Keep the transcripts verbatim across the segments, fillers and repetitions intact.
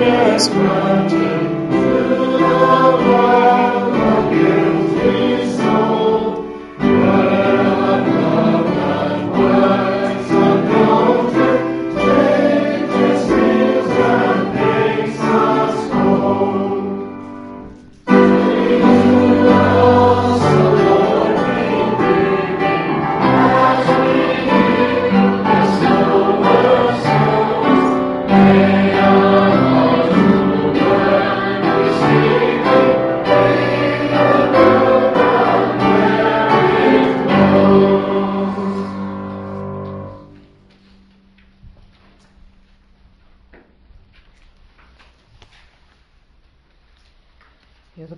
lowest mountain, to the one who gives his soul. Burn up thy works on the altar, take the sins and makes us whole.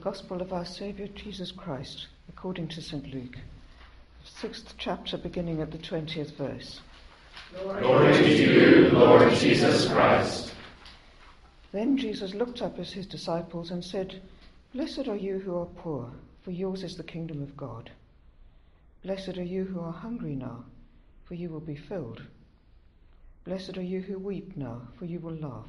Gospel of our Saviour Jesus Christ, according to Saint Luke, sixth chapter, beginning at the twentieth verse. Glory, Glory to you, Lord Jesus Christ. Then Jesus looked up at his disciples and said, Blessed are you who are poor, for yours is the kingdom of God. Blessed are you who are hungry now, for you will be filled. Blessed are you who weep now, for you will laugh.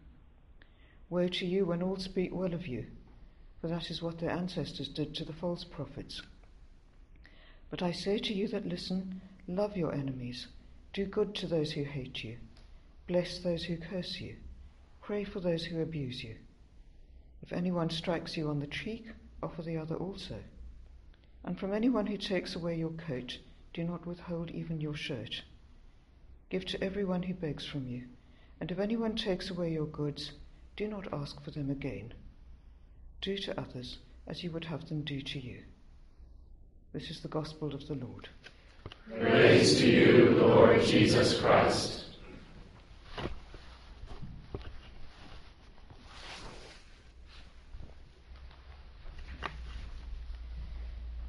Woe to you when all speak well of you, for that is what their ancestors did to the false prophets. But I say to you that listen, love your enemies, do good to those who hate you, bless those who curse you, pray for those who abuse you. If anyone strikes you on the cheek, offer the other also. And from anyone who takes away your coat, do not withhold even your shirt. Give to everyone who begs from you, and if anyone takes away your goods, do not ask for them again. Do to others as you would have them do to you. This is the gospel of the Lord. Praise to you, Lord Jesus Christ.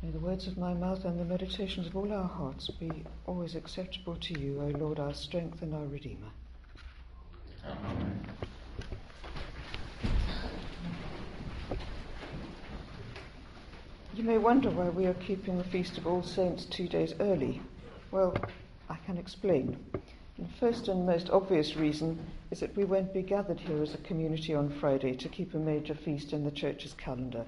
May the words of my mouth and the meditations of all our hearts be always acceptable to you, O Lord, our strength and our Redeemer. Amen. You may wonder why we are keeping the Feast of All Saints two days early. Well, I can explain. The first and most obvious reason is that we won't be gathered here as a community on Friday to keep a major feast in the church's calendar.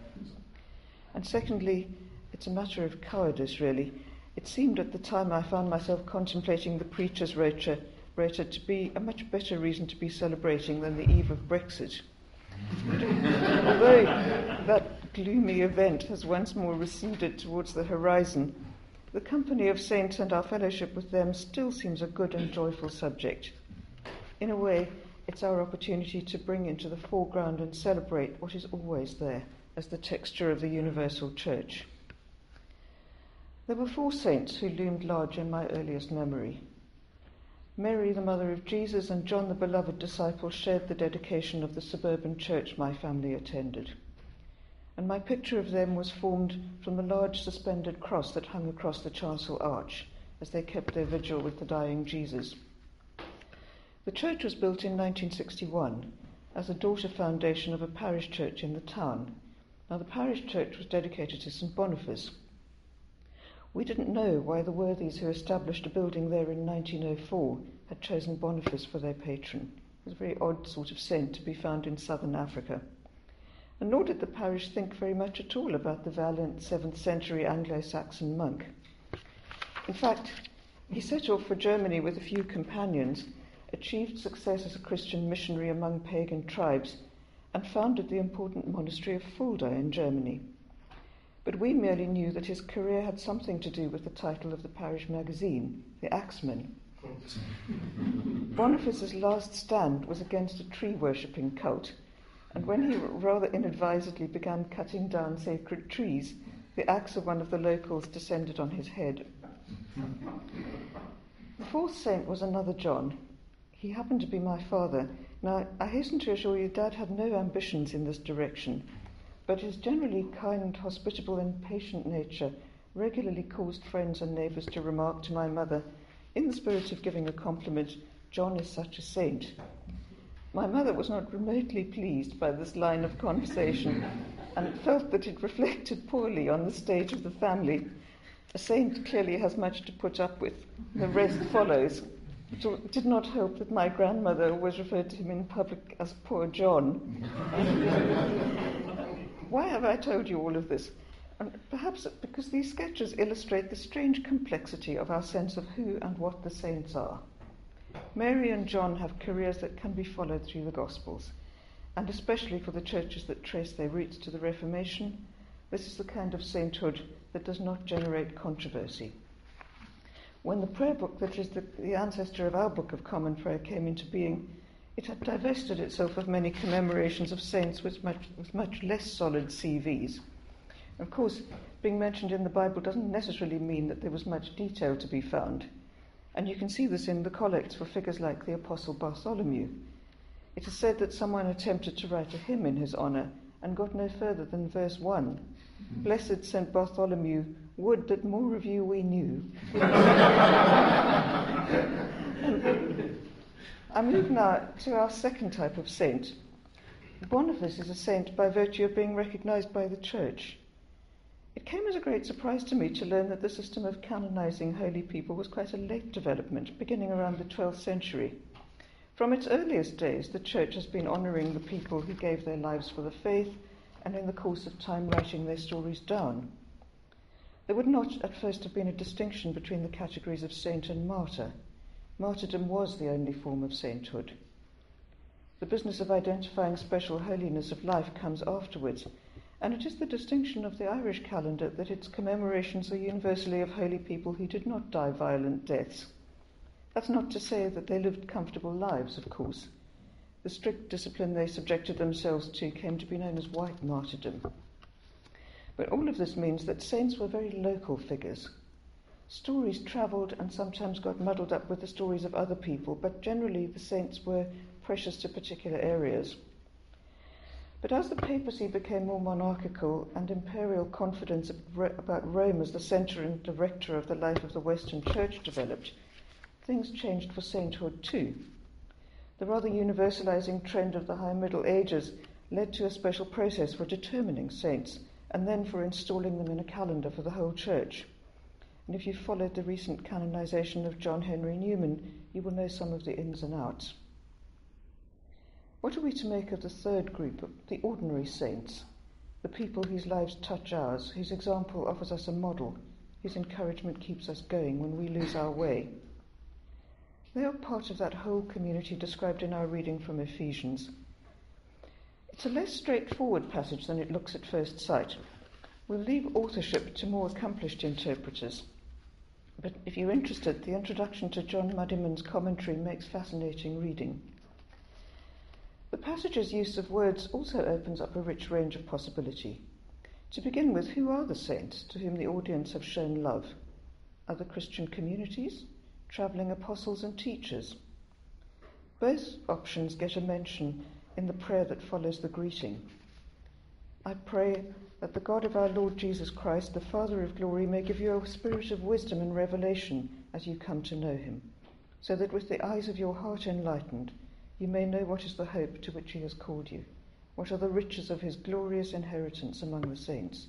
And secondly, it's a matter of cowardice, really. It seemed at the time I found myself contemplating the preacher's rota Rated to be a much better reason to be celebrating than the eve of Brexit. Although that gloomy event has once more receded towards the horizon, the company of saints and our fellowship with them still seems a good and joyful subject. In a way, it's our opportunity to bring into the foreground and celebrate what is always there as the texture of the universal church. There were four saints who loomed large in my earliest memory. Mary, the mother of Jesus, and John, the beloved disciple, shared the dedication of the suburban church my family attended. And my picture of them was formed from the large suspended cross that hung across the chancel arch as they kept their vigil with the dying Jesus. The church was built in nineteen sixty-one as a daughter foundation of a parish church in the town. Now, the parish church was dedicated to Saint Boniface. We didn't know why the worthies who established a building there in nineteen oh four had chosen Boniface for their patron. It was a very odd sort of saint to be found in southern Africa. And nor did the parish think very much at all about the valiant seventh century Anglo-Saxon monk. In fact, he set off for Germany with a few companions, achieved success as a Christian missionary among pagan tribes, and founded the important monastery of Fulda in Germany. But we merely knew that his career had something to do with the title of the parish magazine, The Axeman. Boniface's last stand was against a tree-worshipping cult, and when he rather inadvisedly began cutting down sacred trees, the axe of one of the locals descended on his head. The fourth saint was another John. He happened to be my father, Now, I hasten to assure you, Dad had no ambitions in this direction, but his generally kind, hospitable, and patient nature regularly caused friends and neighbours to remark to my mother, in the spirit of giving a compliment, "John is such a saint." My mother was not remotely pleased by this line of conversation and felt that it reflected poorly on the state of the family. A saint clearly has much to put up with. The rest follows. It did not help that my grandmother always referred to him in public as poor John. Why have I told you all of this? And perhaps because these sketches illustrate the strange complexity of our sense of who and what the saints are. Mary and John have careers that can be followed through the Gospels, and especially for the churches that trace their roots to the Reformation, this is the kind of sainthood that does not generate controversy. When the prayer book that is the, the ancestor of our Book of Common Prayer came into being, it had divested itself of many commemorations of saints with much, with much less solid C Vs. Of course, being mentioned in the Bible doesn't necessarily mean that there was much detail to be found, and you can see this in the collects for figures like the Apostle Bartholomew. It is said that someone attempted to write a hymn in his honour and got no further than verse one. "Blessed Saint Bartholomew, would that more of you we knew." I move now to our second type of saint. Boniface is a saint by virtue of being recognised by the Church. It came as a great surprise to me to learn that the system of canonising holy people was quite a late development, beginning around the twelfth century. From its earliest days, the Church has been honouring the people who gave their lives for the faith, and in the course of time writing their stories down. There would not at first have been a distinction between the categories of saint and martyr. Martyrdom was the only form of sainthood. The business of identifying special holiness of life comes afterwards, and it is the distinction of the Irish calendar that its commemorations are universally of holy people who did not die violent deaths. That's not to say that they lived comfortable lives, of course. The strict discipline they subjected themselves to came to be known as white martyrdom. But all of this means that saints were very local figures. Stories travelled and sometimes got muddled up with the stories of other people, but generally the saints were precious to particular areas. But as the papacy became more monarchical and imperial confidence about Rome as the centre and director of the life of the Western Church developed, things changed for sainthood too. The rather universalising trend of the High Middle Ages led to a special process for determining saints, and then for installing them in a calendar for the whole Church. And if you followed the recent canonisation of John Henry Newman, you will know some of the ins and outs. What are we to make of the third group, the ordinary saints, the people whose lives touch ours, whose example offers us a model, whose encouragement keeps us going when we lose our way? They are part of that whole community described in our reading from Ephesians. It's a less straightforward passage than it looks at first sight. We'll leave authorship to more accomplished interpreters. But if you're interested, the introduction to John Muddiman's commentary makes fascinating reading. The passage's use of words also opens up a rich range of possibility. To begin with, who are the saints to whom the audience have shown love? Are the Christian communities? Travelling apostles and teachers. Both options get a mention in the prayer that follows the greeting. I pray that the God of our Lord Jesus Christ, the Father of glory, may give you a spirit of wisdom and revelation as you come to know him, so that with the eyes of your heart enlightened, you may know what is the hope to which he has called you, what are the riches of his glorious inheritance among the saints,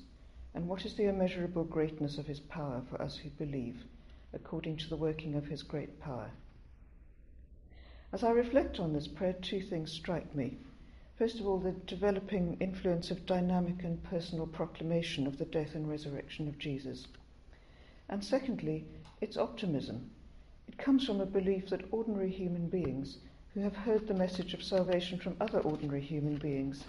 and what is the immeasurable greatness of his power for us who believe, according to the working of his great power. As I reflect on this prayer, two things strike me. First of all, the developing influence of dynamic and personal proclamation of the death and resurrection of Jesus. And secondly, its optimism. It comes from a belief that ordinary human beings who have heard the message of salvation from other ordinary human beings,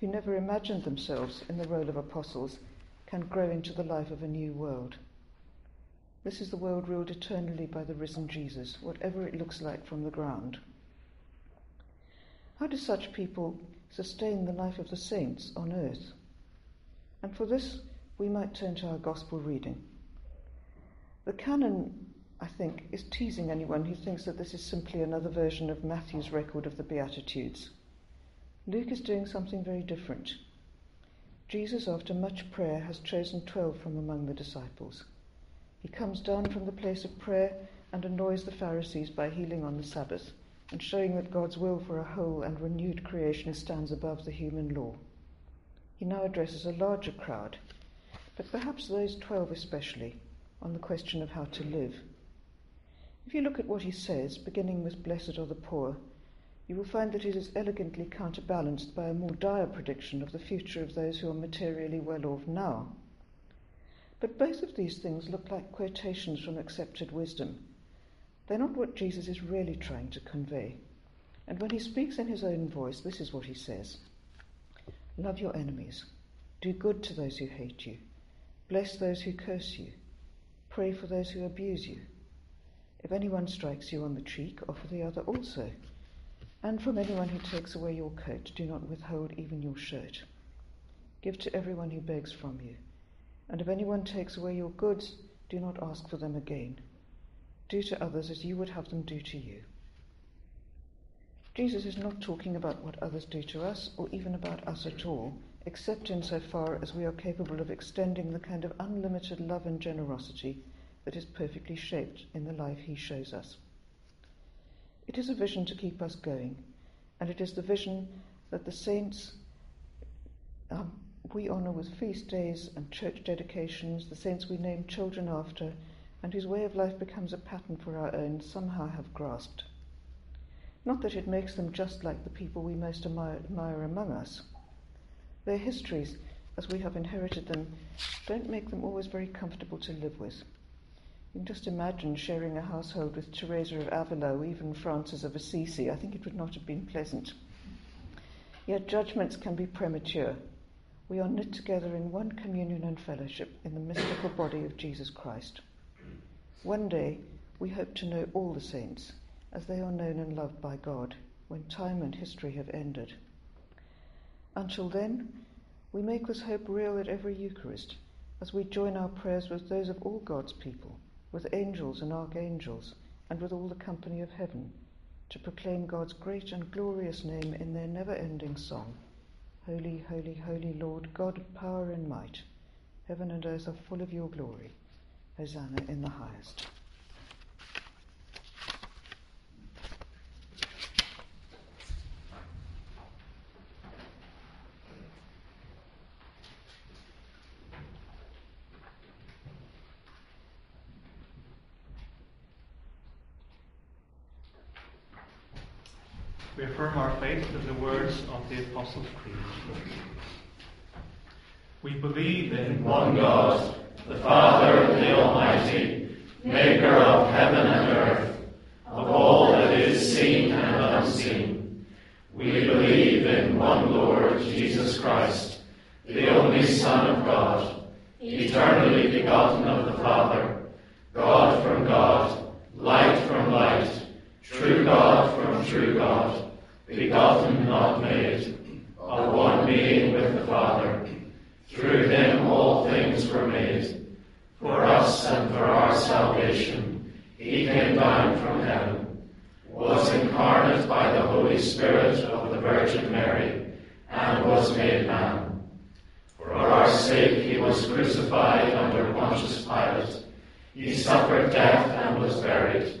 who never imagined themselves in the role of apostles, can grow into the life of a new world. This is the world ruled eternally by the risen Jesus, whatever it looks like from the ground. How do such people sustain the life of the saints on earth? And for this, we might turn to our Gospel reading. The canon I think, is teasing anyone who thinks that this is simply another version of Matthew's record of the Beatitudes. Luke is doing something very different. Jesus, after much prayer, has chosen twelve from among the disciples. He comes down from the place of prayer and annoys the Pharisees by healing on the Sabbath and showing that God's will for a whole and renewed creation stands above the human law. He now addresses a larger crowd, but perhaps those twelve especially, on the question of how to live. If you look at what he says, beginning with "Blessed are the poor," you will find that it is elegantly counterbalanced by a more dire prediction of the future of those who are materially well off now. But both of these things look like quotations from accepted wisdom. They're not what Jesus is really trying to convey. And when he speaks in his own voice, this is what he says. Love your enemies. Do good to those who hate you. Bless those who curse you. Pray for those who abuse you. If anyone strikes you on the cheek, offer the other also. And from anyone who takes away your coat, do not withhold even your shirt. Give to everyone who begs from you. And if anyone takes away your goods, do not ask for them again. Do to others as you would have them do to you. Jesus is not talking about what others do to us, or even about us at all, except insofar as we are capable of extending the kind of unlimited love and generosity that is perfectly shaped in the life he shows us. It is a vision to keep us going, and it is the vision that the saints um, we honour with feast days and church dedications, the saints we name children after, and whose way of life becomes a pattern for our own, somehow have grasped. Not that it makes them just like the people we most admire, admire among us. Their histories, as we have inherited them, don't make them always very comfortable to live with. You can just imagine sharing a household with Teresa of Avila or even Francis of Assisi. I think it would not have been pleasant. Yet judgments can be premature. We are knit together in one communion and fellowship in the mystical body of Jesus Christ. One day, we hope to know all the saints, as they are known and loved by God, when time and history have ended. Until then, we make this hope real at every Eucharist, as we join our prayers with those of all God's people, with angels and archangels, and with all the company of heaven, to proclaim God's great and glorious name in their never-ending song. Holy, holy, holy Lord, God of power and might, heaven and earth are full of your glory. Hosanna in the highest. We affirm our faith with the words of the Apostles' Creed. We believe in one God, the Father, the Almighty, maker of heaven and earth, of all that is seen and unseen. We believe in one Lord Jesus Christ, the only Son of God, eternally begotten of the Father, God from God, light from light, true God from true God, begotten, not made, of one being with the Father. Through him all things were made. For us and for our salvation, he came down from heaven, was incarnate by the Holy Spirit of the Virgin Mary, and was made man. For our sake he was crucified under Pontius Pilate. He suffered death and was buried.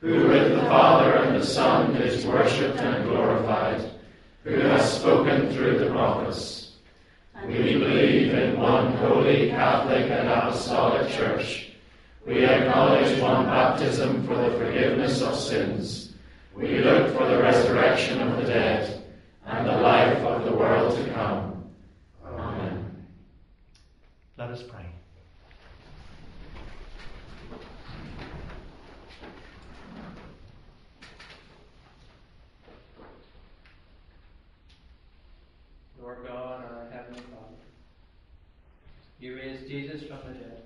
who with the Father and the Son is worshipped and glorified, who has spoken through the prophets. We believe in one holy, Catholic, and apostolic Church. We acknowledge one baptism for the forgiveness of sins. We look for the resurrection of the dead and the life of the world to come. Amen. Let us pray. He raised Jesus from the dead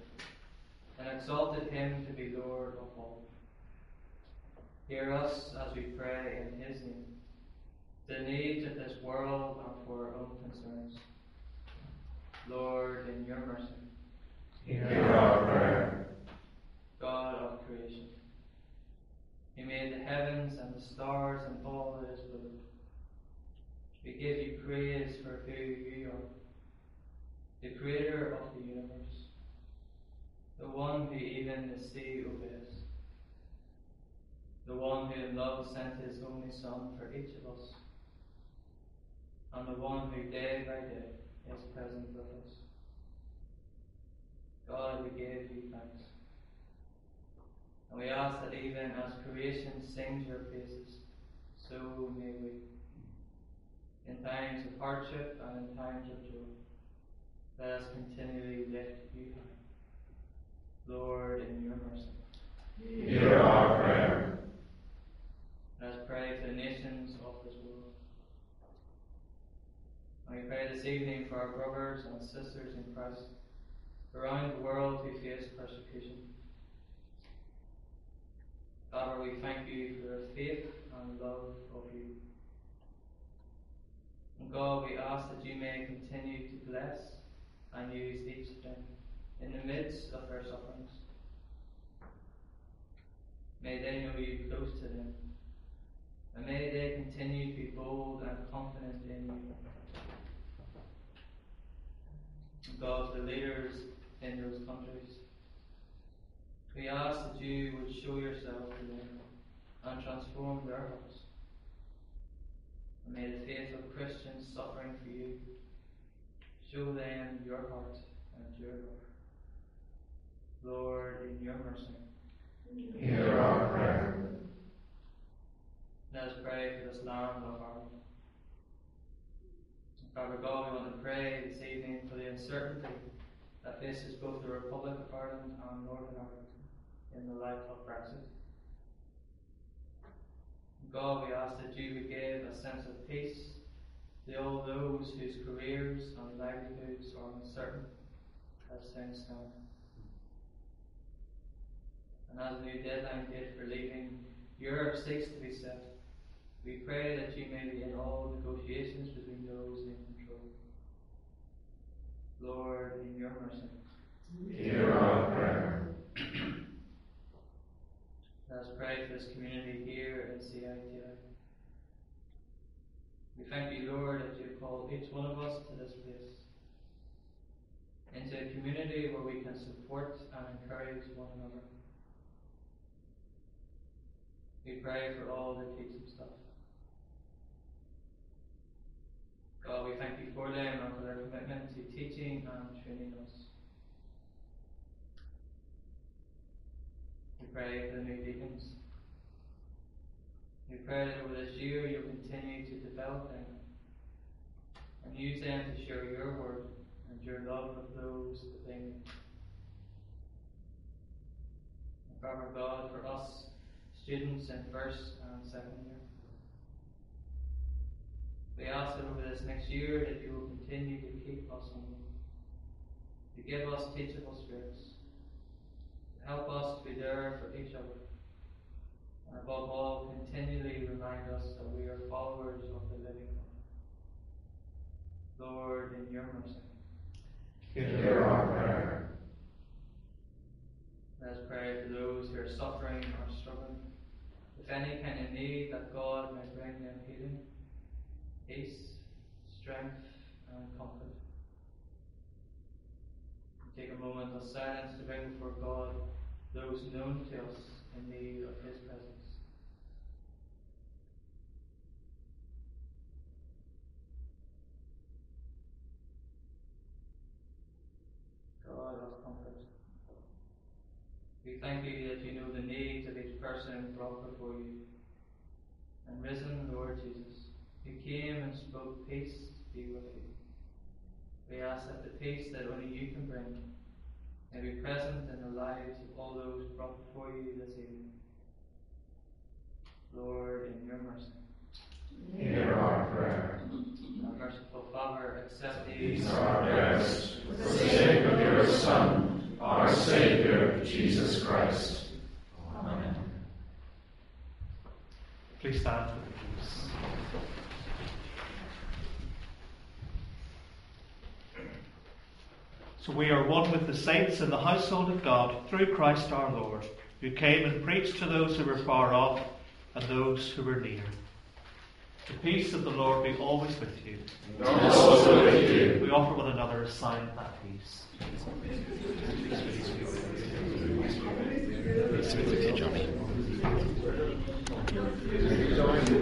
and exalted him to be Lord of all. Hear us as we pray in his name. The needs of this world are for our own concerns. Lord, in your mercy, hear our prayer. God of creation, you made the heavens and the stars and all that is within. We give you praise for who you are, the creator of the universe, the one who even the sea obeys, the one who in love sent his only Son for each of us, and the one who day by day is present with us. God, we give you thanks. And we ask that even as creation sings your praises, so may we, in times of hardship and in times of joy, let us continually lift you high. Lord, in your mercy, hear our prayer. Let us pray for the nations of this world. And we pray this evening for our brothers and sisters in Christ around the world who face persecution. Father, we thank you for the faith and love of you. And God, we ask that you may continue to bless and use each of them in the midst of their sufferings. May they know you close to them, and may they continue to be bold and confident in you. And God, the leaders in those countries, we ask that you would show yourself to them and transform their hearts. And may the faith of Christians suffering for you show them your heart and your love. Lord, in your mercy, hear our prayer. Let us pray for this land of our own. Father God, we want to pray this evening for the uncertainty that faces both the Republic of Ireland and Northern Ireland in the light of Brexit. God, we ask that you would give a sense of peace to all those whose careers and livelihoods are uncertain as things stand. And as a new deadline date for leaving Europe seeks to be set, we pray that you may be in all negotiations between those in control. Lord, in your mercy, hear our prayer. Let us pray for this community here in C I T I. We thank you, Lord, that you call each one of us to this place, into a community where we can support and encourage one another. We pray for all that teach and stuff. God, we thank you for them and for their commitment to teaching and training us. We pray for the new deacons. We pray that over this year you'll continue to develop them and use them to share your word and your love with those that they meet. And Father God, for us students in first and second year, we ask that over this next year that you will continue to keep us humble, to give us teachable spirits, to help us to be there for each other, and above all, continually remind us that we are followers of the living God. Lord, in your mercy, hear our prayer. Let us pray for those who are suffering or struggling with any kind of need, that God may bring them healing, peace, strength, and comfort. We take a moment of silence to bring before God those known to us in need of his presence. God of comfort, we thank you that you know the needs of each person brought before you. And risen Lord Jesus, who came and spoke peace be with you, we ask that the peace that only you can bring may be present in the lives of all those brought before you this evening. Lord, in your mercy, hear our prayer. Our merciful Father, accept these, our prayers, for the sake of your your Son, our Savior, Jesus Christ. Amen. Please stand for the peace. So we are one with the saints in the household of God through Christ our Lord, who came and preached to those who were far off and those who were near. The peace of the Lord be always with you. And also with you. We offer one another a sign of that peace. Peace be with you, Johnny.